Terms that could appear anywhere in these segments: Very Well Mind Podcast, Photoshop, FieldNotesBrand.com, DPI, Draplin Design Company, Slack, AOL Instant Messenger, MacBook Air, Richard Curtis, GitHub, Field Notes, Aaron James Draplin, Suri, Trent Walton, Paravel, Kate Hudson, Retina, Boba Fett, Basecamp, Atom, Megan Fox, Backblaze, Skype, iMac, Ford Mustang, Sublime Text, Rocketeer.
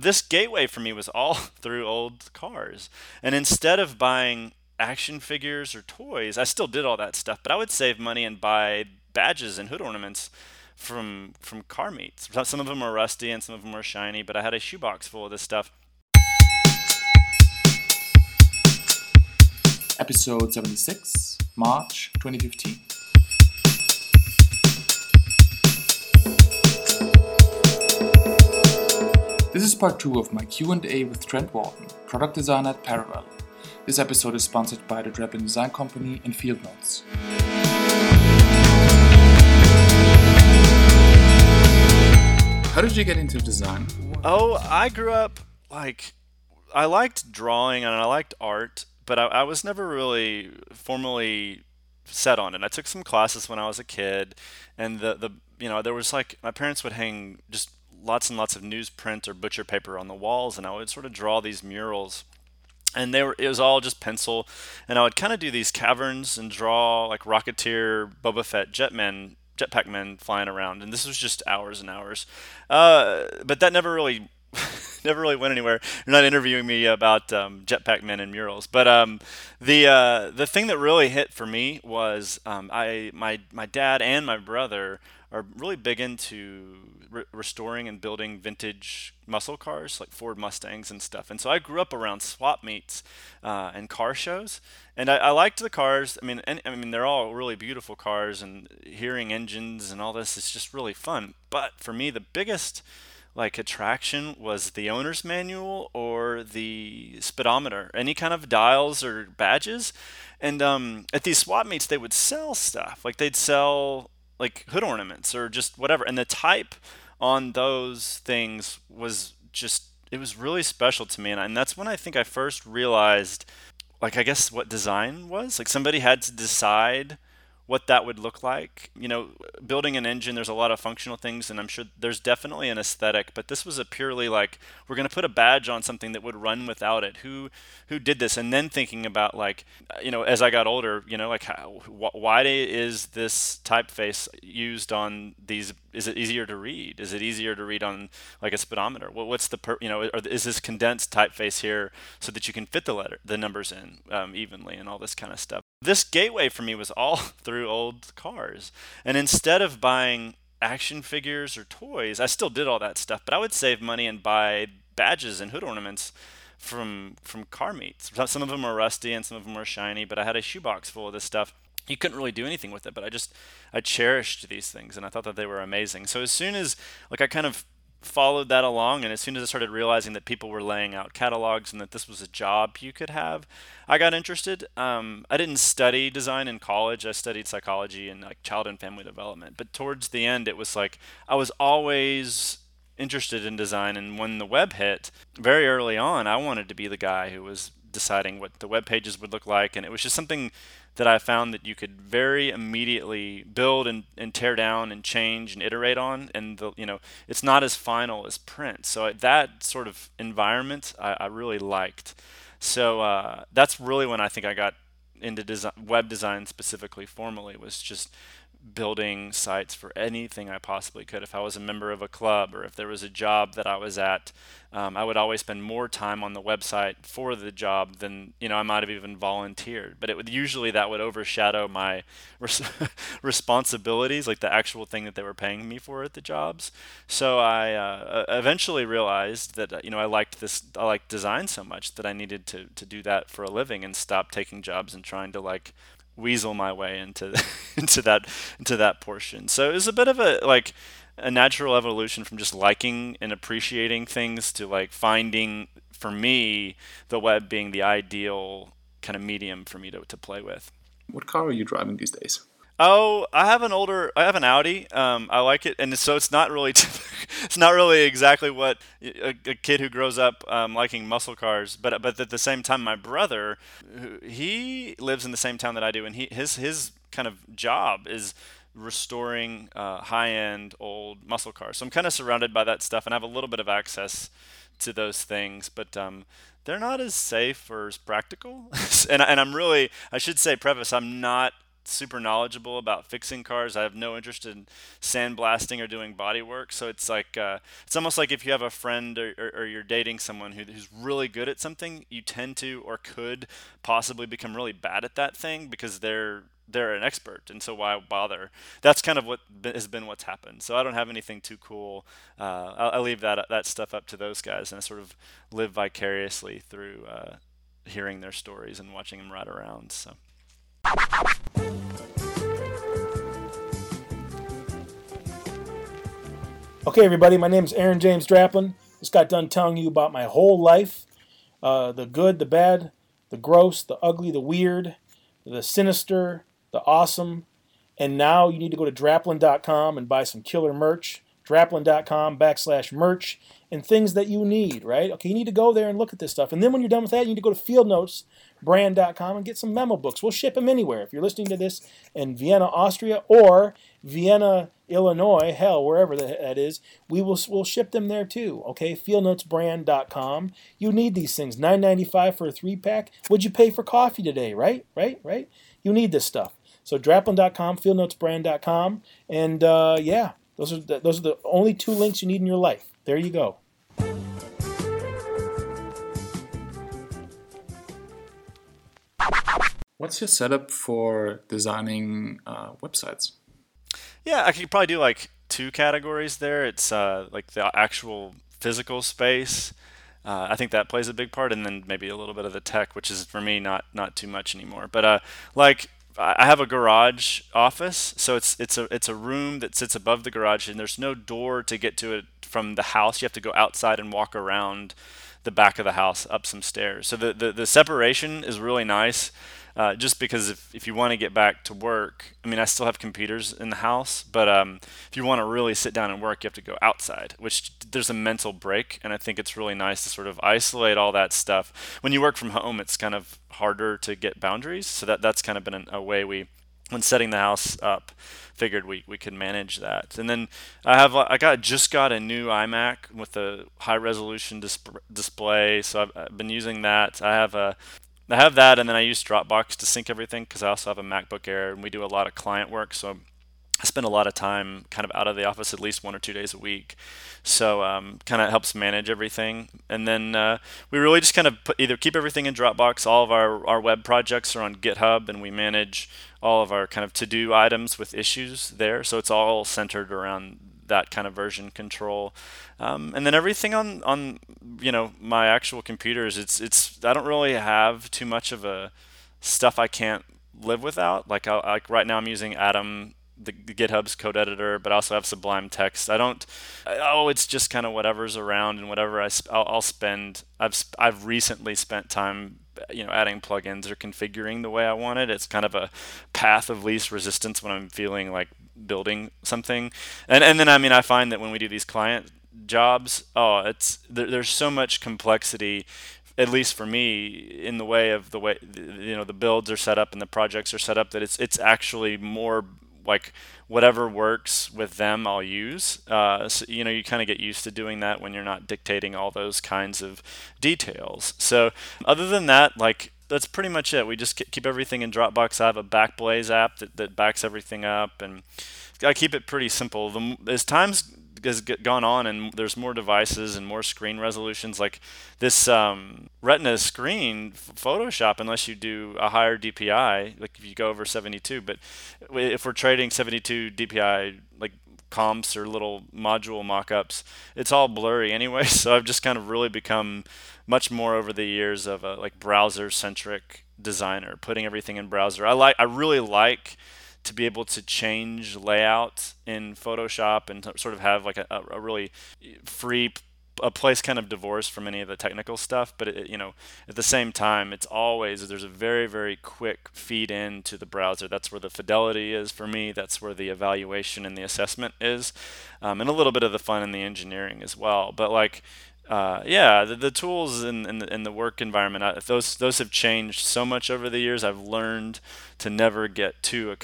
this gateway for me was all through old cars. And instead of buying action figures or toys, I still did all that stuff, but I would save money and buy badges and hood ornaments from car meets. Some of them were rusty and some of them were shiny, but I had a shoebox full of this stuff. Episode 76, March 2015. This is part 2 of my Q&A with Trent Walton, product designer at Paravel. This episode is sponsored by the Draplin Design Company and Field Notes. How did you get into design? Oh, I grew up, I liked drawing and I liked art, but I was never really formally set on it. I took some classes when I was a kid, and there was my parents would hang just lots and lots of newsprint or butcher paper on the walls, and I would sort of draw these murals. And it was all just pencil, and I would kind of do these caverns and draw Rocketeer, Boba Fett, jetpack men flying around, and this was just hours and hours. But that never really went anywhere. You're not interviewing me about jetpack men and murals. But the thing that really hit for me was my dad and my brother are really big into restoring and building vintage muscle cars like Ford Mustangs and stuff. And so I grew up around swap meets and car shows, and I liked the cars. I mean they're all really beautiful cars, and hearing engines and all this is just really fun. But for me, the biggest attraction was the owner's manual or the speedometer, any kind of dials or badges. And at these swap meets, they would sell stuff. They'd sell hood ornaments or just whatever. And the type on those things was it was really special to me. And that's when I think I first realized, I guess what design was. Somebody had to decide what that would look like. Building an engine, there's a lot of functional things, and I'm sure there's definitely an aesthetic, but this was a purely we're going to put a badge on something that would run without it. Who did this? And then thinking about as I got older, why is this typeface used on these? Is it easier to read? Is it easier to read on a speedometer? What's the or is this condensed typeface here so that you can fit the numbers in evenly and all this kind of stuff? This gateway for me was all through old cars. And instead of buying action figures or toys, I still did all that stuff, but I would save money and buy badges and hood ornaments from car meets. Some of them were rusty and some of them were shiny, but I had a shoebox full of this stuff. You couldn't really do anything with it, but I cherished these things, and I thought that they were amazing. So as soon as I kind of followed that along, and as soon as I started realizing that people were laying out catalogs and that this was a job you could have, I got interested. I didn't study design in college. I studied psychology and child and family development. But towards the end, it was I was always interested in design. And when the web hit, very early on, I wanted to be the guy who was deciding what the web pages would look like. And it was just something that I found that you could very immediately build and tear down and change and iterate on. And it's not as final as print. So that sort of environment I really liked. So that's really when I think I got into web design specifically formally, was just building sites for anything I possibly could. If I was a member of a club or if there was a job that I was at, I would always spend more time on the website for the job than I might have even volunteered. But usually that would overshadow my responsibilities, the actual thing that they were paying me for at the jobs. So I eventually realized that I liked design so much that I needed to do that for a living and stop taking jobs and trying to weasel my way into that portion. So it was a bit of a natural evolution from just liking and appreciating things to finding, for me, the web being the ideal kind of medium for me to play with. What car are you driving these days? Oh, I have an Audi. I like it, and so it's not really exactly what a kid who grows up liking muscle cars. But at the same time, my brother, he lives in the same town that I do, and his kind of job is restoring high-end old muscle cars. So I'm kind of surrounded by that stuff, and I have a little bit of access to those things, but they're not as safe or as practical. And I should preface, I'm not super knowledgeable about fixing cars. I have no interest in sandblasting or doing body work. So it's like it's almost like if you have a friend or you're dating someone who's really good at something, you tend to or could possibly become really bad at that thing because they're an expert, and so why bother? That's kind of what has been what's happened. So I don't have anything too cool. I'll leave that stuff up to those guys, and I sort of live vicariously through hearing their stories and watching them ride around. So. Okay, everybody, my name is Aaron James Draplin. Just got done telling you about my whole life, the good, the bad, the gross, the ugly, the weird, the sinister, the awesome, and now you need to go to Draplin.com and buy some killer merch. Draplin.com/merch and things that you need, right? Okay, you need to go there and look at this stuff. And then when you're done with that, you need to go to FieldNotesBrand.com and get some memo books. We'll ship them anywhere. If you're listening to this in Vienna, Austria, or Vienna, Illinois, hell, wherever that is, we'll ship them there too, okay? FieldNotesBrand.com. You need these things. $9.95 for a 3-pack. Would you pay for coffee today, right? You need this stuff. So Draplin.com, FieldNotesBrand.com, and yeah. Those are the only two links you need in your life. There you go. What's your setup for designing websites? Yeah, I could probably do like two categories there. It's like the actual physical space. I think that plays a big part, and then maybe a little bit of the tech, which is for me not too much anymore. But like. I have a garage office, so it's a room that sits above the garage, and there's no door to get to it from the house. You have to go outside and walk around the back of the house up some stairs. So the separation is really nice, just because if you want to get back to work, I mean, I still have computers in the house, but if you want to really sit down and work, you have to go outside, which there's a mental break, and I think it's really nice to sort of isolate all that stuff. When you work from home, it's kind of harder to get boundaries, so that's kind of been a way we, when setting the house up, figured we could manage that. And then I just got a new iMac with a high resolution display, so I've been using that. I have that, and then I use Dropbox to sync everything because I also have a MacBook Air, and we do a lot of client work, so I spend a lot of time kind of out of the office, at least 1 or 2 days a week. So kind of helps manage everything. And then we really just kind of either keep everything in Dropbox. All of our web projects are on GitHub, and we manage all of our kind of to-do items with issues there. So it's all centered around that kind of version control. And then everything on my actual computers, it's I don't really have too much of a stuff I can't live without. Like right now I'm using Atom, the GitHub's code editor, but I also have Sublime Text. It's just kind of whatever's around and whatever I'll spend. I've recently spent time, adding plugins or configuring the way I want it. It's kind of a path of least resistance when I'm feeling like building something. And then, I mean, I find that when we do these client jobs, there's so much complexity, at least for me, in the way of the way, the builds are set up and the projects are set up, that it's actually more like whatever works with them, I'll use. So, you kind of get used to doing that when you're not dictating all those kinds of details. So other than that, like that's pretty much it. We just keep everything in Dropbox. I have a Backblaze app that backs everything up, and I keep it pretty simple. As time's gone on and there's more devices and more screen resolutions, like this Retina screen, Photoshop, unless you do a higher DPI, like if you go over 72, but if we're trading 72 DPI like comps or little module mock-ups, it's all blurry anyway, so I've just kind of really become much more over the years of a like browser-centric designer, putting everything in browser. I really like to be able to change layout in Photoshop and sort of have like a really free a place kind of divorced from any of the technical stuff, but it, at the same time, it's always, there's a very, very quick feed into the browser. That's where the fidelity is for me. That's where the evaluation and the assessment is, and a little bit of the fun and the engineering as well. But like, the tools and the work environment, those have changed so much over the years. I've learned to never get too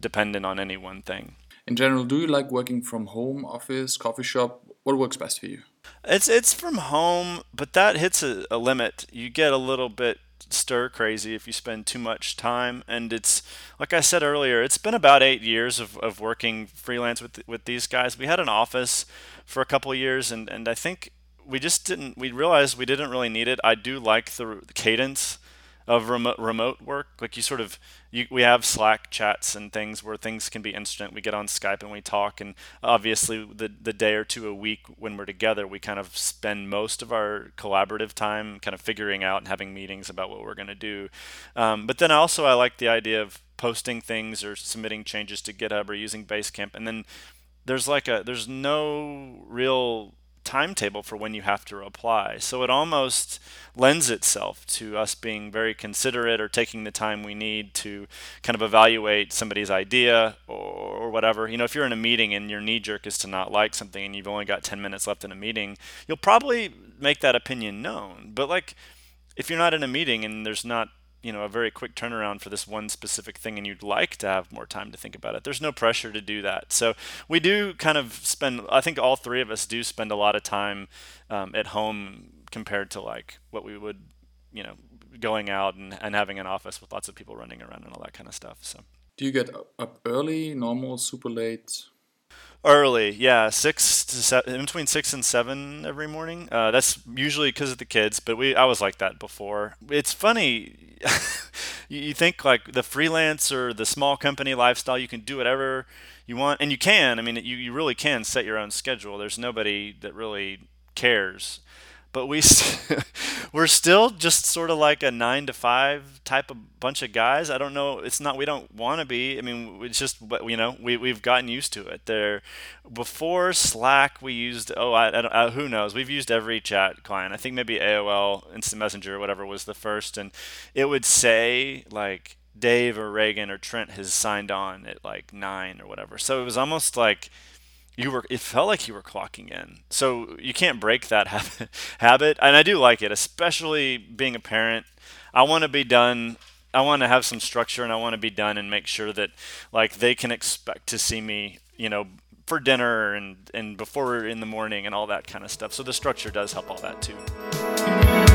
dependent on any one thing. In general, do you like working from home, office, coffee shop? What works best for you? It's from home, but that hits a limit. You get a little bit stir crazy if you spend too much time. And it's, like I said earlier, it's been about 8 years of working freelance with these guys. We had an office for a couple of years, and I think we realized we didn't really need it. I do like the cadence of remote work. Like we have Slack chats and things where things can be instant. We get on Skype and we talk, and obviously the day or two a week when we're together, we kind of spend most of our collaborative time kind of figuring out and having meetings about what we're going to do. But then also I like the idea of posting things or submitting changes to GitHub or using Basecamp. And then there's no real timetable for when you have to reply. So it almost lends itself to us being very considerate or taking the time we need to kind of evaluate somebody's idea or whatever. You know, if you're in a meeting and your knee jerk is to not like something and you've only got 10 minutes left in a meeting, you'll probably make that opinion known. But like if you're not in a meeting and there's not, you know, a very quick turnaround for this one specific thing and you'd like to have more time to think about it, there's no pressure to do that. So we do kind of spend, I think all three of us do spend a lot of time at home compared to like what we would, you know, going out and having an office with lots of people running around and all that kind of stuff. So do you get up early, normal, super late? Early, yeah, 6 to 7, between 6 and 7 every morning. That's usually because of the kids, but I was like that before. It's funny, you think like the freelance or the small company lifestyle, you can do whatever you want, and you can. I mean, you really can set your own schedule. There's nobody that really cares. But we're still just sort of like a 9-to-5 type of bunch of guys. I don't know. It's not, we don't want to be. I mean, it's just, but you know, we've gotten used to it. There, before Slack, we used, who knows? We've used every chat client. I think maybe AOL Instant Messenger or whatever was the first, and it would say like Dave or Reagan or Trent has signed on at like 9 or whatever. So it was almost like. It felt like you were clocking in. So you can't break that habit. And I do like it, especially being a parent. I want to be done. I want to have some structure, and I want to be done and make sure that like they can expect to see me, you know, for dinner and before in the morning and all that kind of stuff. So the structure does help all that too.